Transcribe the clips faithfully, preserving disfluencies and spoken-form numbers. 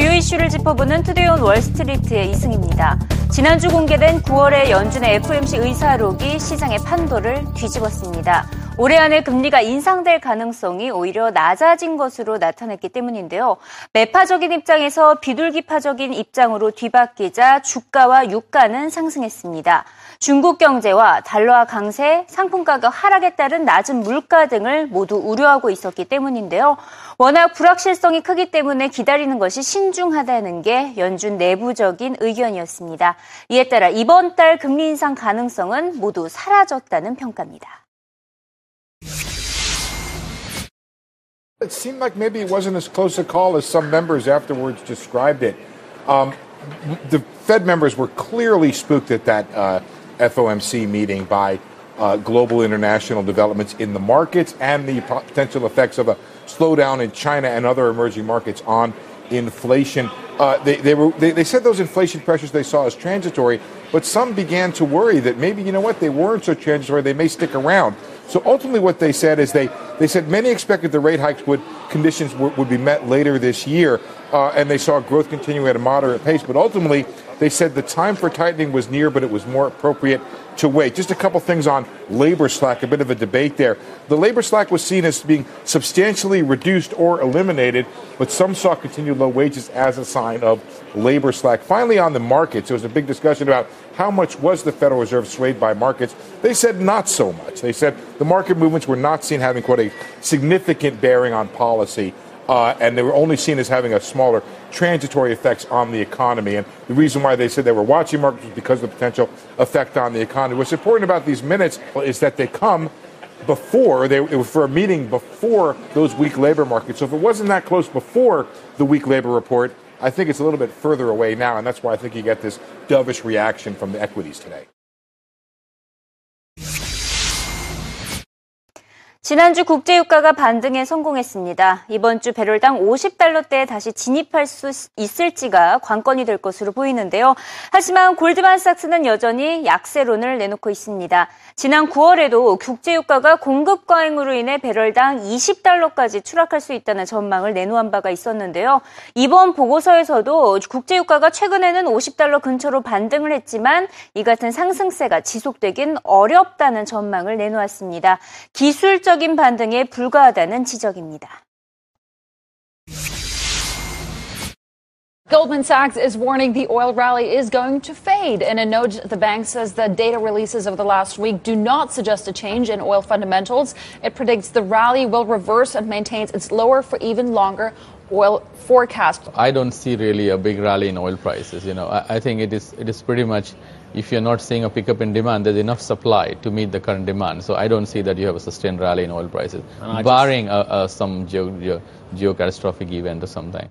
주요 이슈를 짚어보는 투데이 온 월스트리트의 이승입니다. 지난주 공개된 구월의 연준의 에프오엠씨 의사록이 시장의 판도를 뒤집었습니다. 올해 안에 금리가 인상될 가능성이 오히려 낮아진 것으로 나타났기 때문인데요. 매파적인 입장에서 비둘기파적인 입장으로 뒤바뀌자 주가와 유가는 상승했습니다. 중국 경제와 달러화 강세, 상품가격 하락에 따른 낮은 물가 등을 모두 우려하고 있었기 때문인데요. 워낙 불확실성이 크기 때문에 기다리는 것이 신중하다는 게 연준 내부적인 의견이었습니다. 이에 따라 이번 달 금리 인상 가능성은 모두 사라졌다는 평가입니다. It seemed like maybe it wasn't as close a call as some members afterwards described it. Um, the Fed members were clearly spooked at that uh, F O M C meeting by uh, global international developments in the markets and the potential effects of a slowdown in China and other emerging markets on inflation. Uh, they, they, were, they, they said those inflation pressures they saw as transitory, but some began to worry that maybe, you know what, they weren't so transitory, they may stick around. So ultimately what they said is they, they said many expected the rate hikes would conditions w- would be met later this year, uh, and they saw growth continue at a moderate pace. But ultimately, they said the time for tightening was near, but it was more appropriate to wait. Just a couple things on labor slack, a bit of a debate there. The labor slack was seen as being substantially reduced or eliminated, but some saw continued low wages as a sign of labor slack. Finally, on the markets, there was a big discussion about how much was the Federal Reserve swayed by markets. They said not so much. They said the market movements were not seen having, quote, a significant bearing on policy, uh, and they were only seen as having a smaller transitory effects on the economy. And the reason why they said they were watching markets was because of the potential effect on the economy. What's important about these minutes is that they come before, they it was for a meeting before those weak labor markets. So if it wasn't that close before the weak labor report, I think it's a little bit further away now, and that's why I think you get this dovish reaction from the equities today. 지난주 국제유가가 반등에 성공했습니다. 이번 주 배럴당 오십 달러대에 다시 진입할 수 있을지가 관건이 될 것으로 보이는데요. 하지만 골드만삭스는 여전히 약세론을 내놓고 있습니다. 지난 구월에도 국제유가가 공급 과잉으로 인해 배럴당 이십 달러까지 추락할 수 있다는 전망을 내놓은 바가 있었는데요. 이번 보고서에서도 국제유가가 최근에는 오십 달러 근처로 반등을 했지만 이 같은 상승세가 지속되긴 어렵다는 전망을 내놓았습니다. 기술적 반등에 불과하다는 지적입니다. Goldman Sachs is warning the oil rally is going to fade. In a note, the bank says the data releases of the last week do not suggest a change in oil fundamentals. It predicts the rally will reverse and maintains its lower for even longer oil forecast. I don't see really a big rally in oil prices. You know, I, I think it is it is pretty much. If you're not seeing a pickup in demand, there's enough supply to meet the current demand. So I don't see that you have a sustained rally in oil prices, barring uh, uh, some geo, geo, geo catastrophic event or something.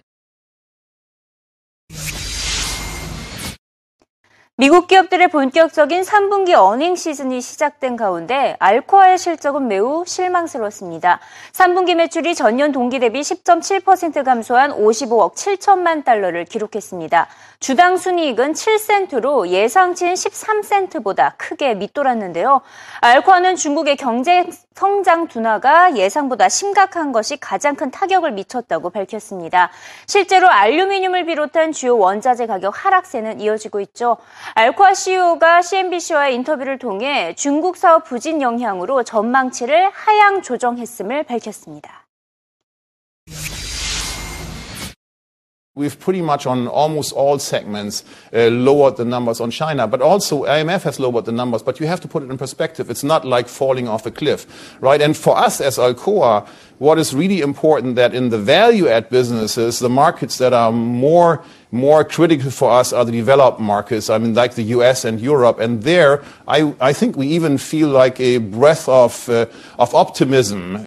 미국 기업들의 본격적인 삼 분기 어닝 시즌이 시작된 가운데 알코아의 실적은 매우 실망스러웠습니다. 삼 분기 매출이 전년 동기 대비 십 점 칠 퍼센트 감소한 오십오억 칠천만 달러를 기록했습니다. 주당 순이익은 칠 센트로 예상치인 십삼 센트보다 크게 밑돌았는데요. 알코아는 중국의 경제 성장 둔화가 예상보다 심각한 것이 가장 큰 타격을 미쳤다고 밝혔습니다. 실제로 알루미늄을 비롯한 주요 원자재 가격 하락세는 이어지고 있죠. 알코아 씨이오가 씨엔비씨와의 인터뷰를 통해 중국 사업 부진 영향으로 전망치를 하향 조정했음을 밝혔습니다. We've pretty much on almost all segments uh, lowered the numbers on China, but also I M F has lowered the numbers. But you have to put it in perspective. It's not like falling off a cliff, right? And for us as Alcoa, what is really important that in the value-add businesses, the markets that are more more critical for us are the developed markets. I mean, like the U S and Europe. And there, I I think we even feel like a breath of uh, of optimism.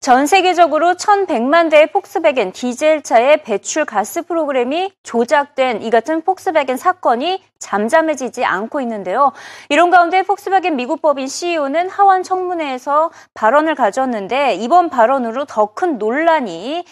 전 세계적으로 천백만 대의 폭스베겐 디젤차의 배출 가스 프로그램이 조작된 이 같은 폭스베겐 사건이 잠잠해지지 않고 있는데요. 이런 가운데 폭스베겐 미국법인 씨이오는 하원 청문회에서 발언을 가졌는데 이번 발언으로 더 큰 논란이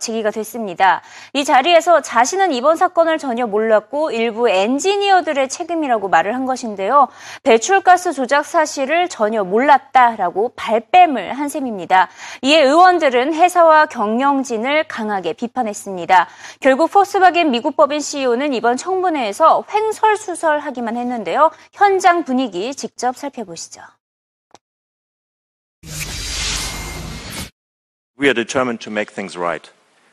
제기가 됐습니다. 이 자리에서 자신은 이번 사건을 전혀 몰랐고 일부 엔지니어들의 책임이라고 말을 한 것인데요. 배출가스 조작 사실을 전혀 몰랐다라고 발뺌을 한 셈입니다. 이 이에 의원들은 회사와 경영진을 강하게 비판했습니다. 결국 폭스바겐 미국 법인 씨이오는 이번 청문회에서 횡설수설하기만 했는데요. 현장 분위기 직접 살펴보시죠. We are determined to make things right.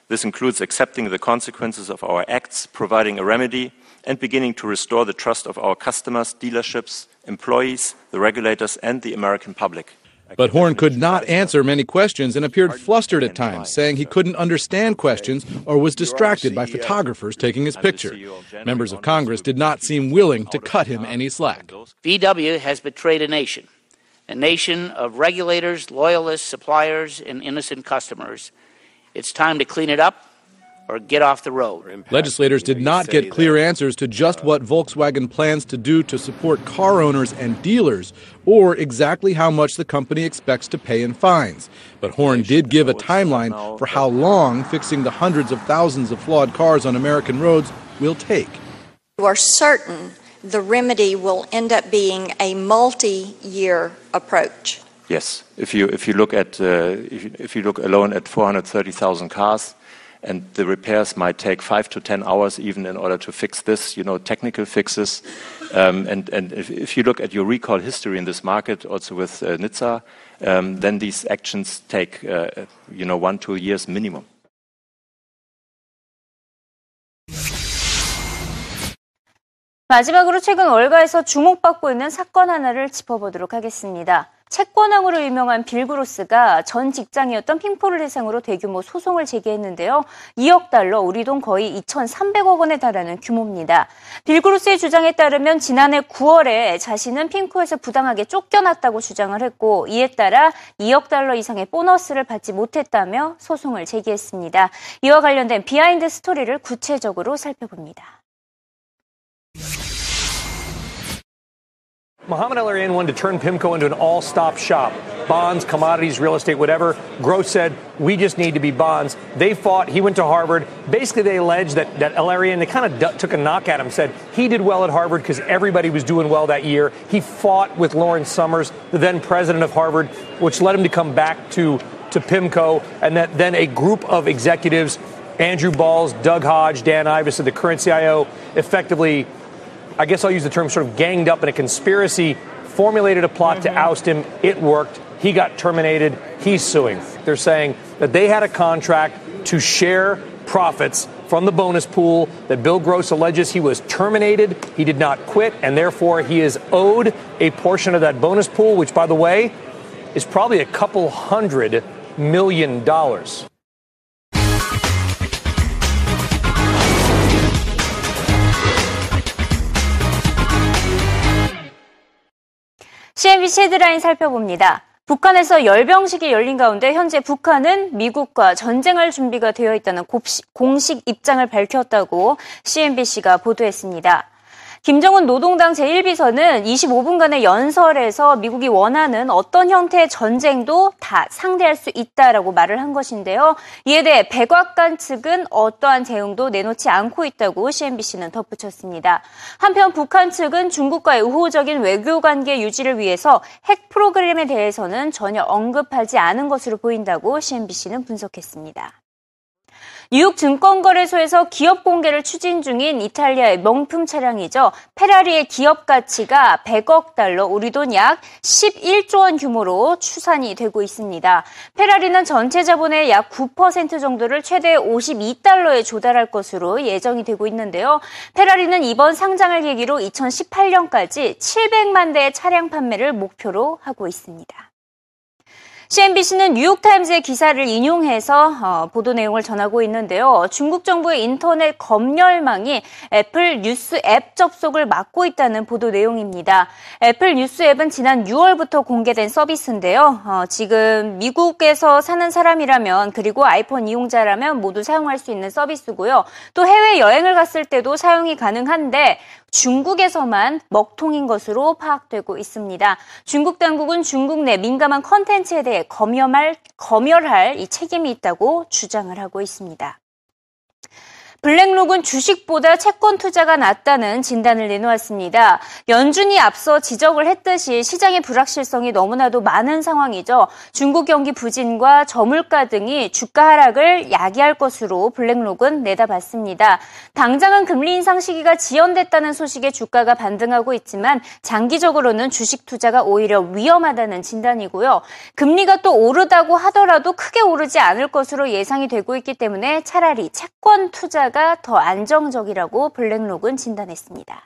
This includes accepting the consequences of our acts, providing a remedy, and beginning to restore the trust of our customers, dealerships, employees, the regulators, and the American public. But Horn could not answer many questions and appeared flustered at times, saying he couldn't understand questions or was distracted by photographers taking his picture. Members of Congress did not seem willing to cut him any slack. V W has betrayed a nation, a nation of regulators, loyalists, suppliers, and innocent customers. It's time to clean it up or get off the road. Legislators did not get clear answers to just what Volkswagen plans to do to support car owners and dealers, or exactly how much the company expects to pay in fines. But Horn did give a timeline for how long fixing the hundreds of thousands of flawed cars on American roads will take. You are certain the remedy will end up being a multi-year approach. Yes. If you if you look at uh, if, you, if you look alone at four hundred thirty thousand cars, and the repairs might take five to ten hours even in order to fix this, you know, technical fixes. Um, and and if, if you look at your recall history in this market, also with uh, N H T S A, um, then these actions take, uh, you know, one two years minimum. 마지막으로 최근 월가에서 주목받고 있는 사건 하나를 짚어보도록 하겠습니다. 채권왕으로 유명한 빌 그로스가 전 직장이었던 핑포를 대상으로 대규모 소송을 제기했는데요. 이억 달러, 우리 돈 거의 이천삼백억 원에 달하는 규모입니다. 빌 그로스의 주장에 따르면 지난해 구월에 자신은 핑코에서 부당하게 쫓겨났다고 주장을 했고, 이에 따라 이억 달러 이상의 보너스를 받지 못했다며 소송을 제기했습니다. 이와 관련된 비하인드 스토리를 구체적으로 살펴봅니다. Mohamed El-Erian wanted to turn PIMCO into an all-stop shop. Bonds, commodities, real estate, whatever. Gross said, we just need to be bonds. They fought. He went to Harvard. Basically, they alleged that, that El-Erian, they kind of d- took a knock at him, said he did well at Harvard because everybody was doing well that year. He fought with Lawrence Summers, the then president of Harvard, which led him to come back to, to PIMCO. And that then a group of executives, Andrew Balls, Doug Hodge, Dan Ives of the Currency dot I O, effectively, I guess I'll use the term sort of ganged up in a conspiracy, formulated a plot mm-hmm. to oust him. It worked. He got terminated. He's suing. They're saying that they had a contract to share profits from the bonus pool, that Bill Gross alleges he was terminated. He did not quit, and therefore he is owed a portion of that bonus pool, which, by the way, is probably a couple hundred million dollars. 씨엔비씨 헤드라인 살펴봅니다. 북한에서 열병식이 열린 가운데 현재 북한은 미국과 전쟁할 준비가 되어 있다는 공식 입장을 밝혔다고 씨엔비씨가 보도했습니다. 김정은 노동당 제일 비서는 이십오 분간의 연설에서 미국이 원하는 어떤 형태의 전쟁도 다 상대할 수 있다라고 말을 한 것인데요. 이에 대해 백악관 측은 어떠한 대응도 내놓지 않고 있다고 씨엔비씨는 덧붙였습니다. 한편 북한 측은 중국과의 우호적인 외교관계 유지를 위해서 핵 프로그램에 대해서는 전혀 언급하지 않은 것으로 보인다고 씨엔비씨는 분석했습니다. 뉴욕 증권거래소에서 기업 공개를 추진 중인 이탈리아의 명품 차량이죠. 페라리의 기업 가치가 백억 달러, 우리 돈 약 십일조 원 규모로 추산이 되고 있습니다. 페라리는 전체 자본의 약 구 퍼센트 정도를 최대 오십이 달러에 조달할 것으로 예정이 되고 있는데요. 페라리는 이번 상장을 계기로 이천십팔 년까지 칠백만 대의 차량 판매를 목표로 하고 있습니다. 씨엔비씨는 뉴욕타임스의 기사를 인용해서 보도 내용을 전하고 있는데요. 중국 정부의 인터넷 검열망이 애플 뉴스 앱 접속을 막고 있다는 보도 내용입니다. 애플 뉴스 앱은 지난 유월부터 공개된 서비스인데요. 지금 미국에서 사는 사람이라면, 그리고 아이폰 이용자라면 모두 사용할 수 있는 서비스고요. 또 해외여행을 갔을 때도 사용이 가능한데 중국에서만 먹통인 것으로 파악되고 있습니다. 중국 당국은 중국 내 민감한 컨텐츠에 대해 검열할, 검열할 이 책임이 있다고 주장을 하고 있습니다. 블랙록은 주식보다 채권 투자가 낫다는 진단을 내놓았습니다. 연준이 앞서 지적을 했듯이 시장의 불확실성이 너무나도 많은 상황이죠. 중국 경기 부진과 저물가 등이 주가 하락을 야기할 것으로 블랙록은 내다봤습니다. 당장은 금리 인상 시기가 지연됐다는 소식에 주가가 반등하고 있지만 장기적으로는 주식 투자가 오히려 위험하다는 진단이고요. 금리가 또 오르다고 하더라도 크게 오르지 않을 것으로 예상이 되고 있기 때문에 차라리 채권 투자가 더 안정적이라고 블랙록은 진단했습니다.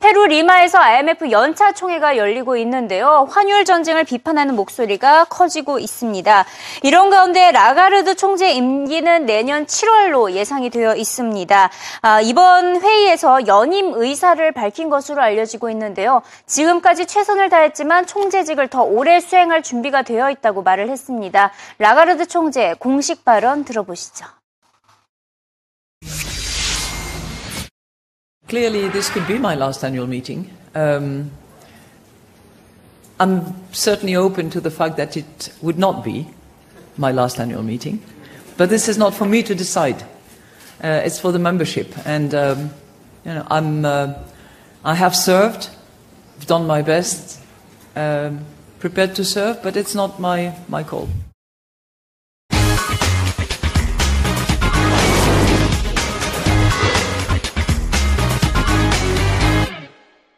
페루 리마에서 아이엠에프 연차 총회가 열리고 있는데요. 환율 전쟁을 비판하는 목소리가 커지고 있습니다. 이런 가운데 라가르드 총재 임기는 내년 칠월로 예상이 되어 있습니다. 아, 이번 회의에서 연임 의사를 밝힌 것으로 알려지고 있는데요. 지금까지 최선을 다했지만 총재직을 더 오래 수행할 준비가 되어 있다고 말을 했습니다. 라가르드 총재 공식 발언 들어보시죠. Clearly, this could be my last annual meeting. Um, I'm certainly open to the fact that it would not be my last annual meeting. But this is not for me to decide. Uh, it's for the membership. And, um, you know, I'm, uh, I have served, done my best, um, prepared to serve, but it's not my, my call.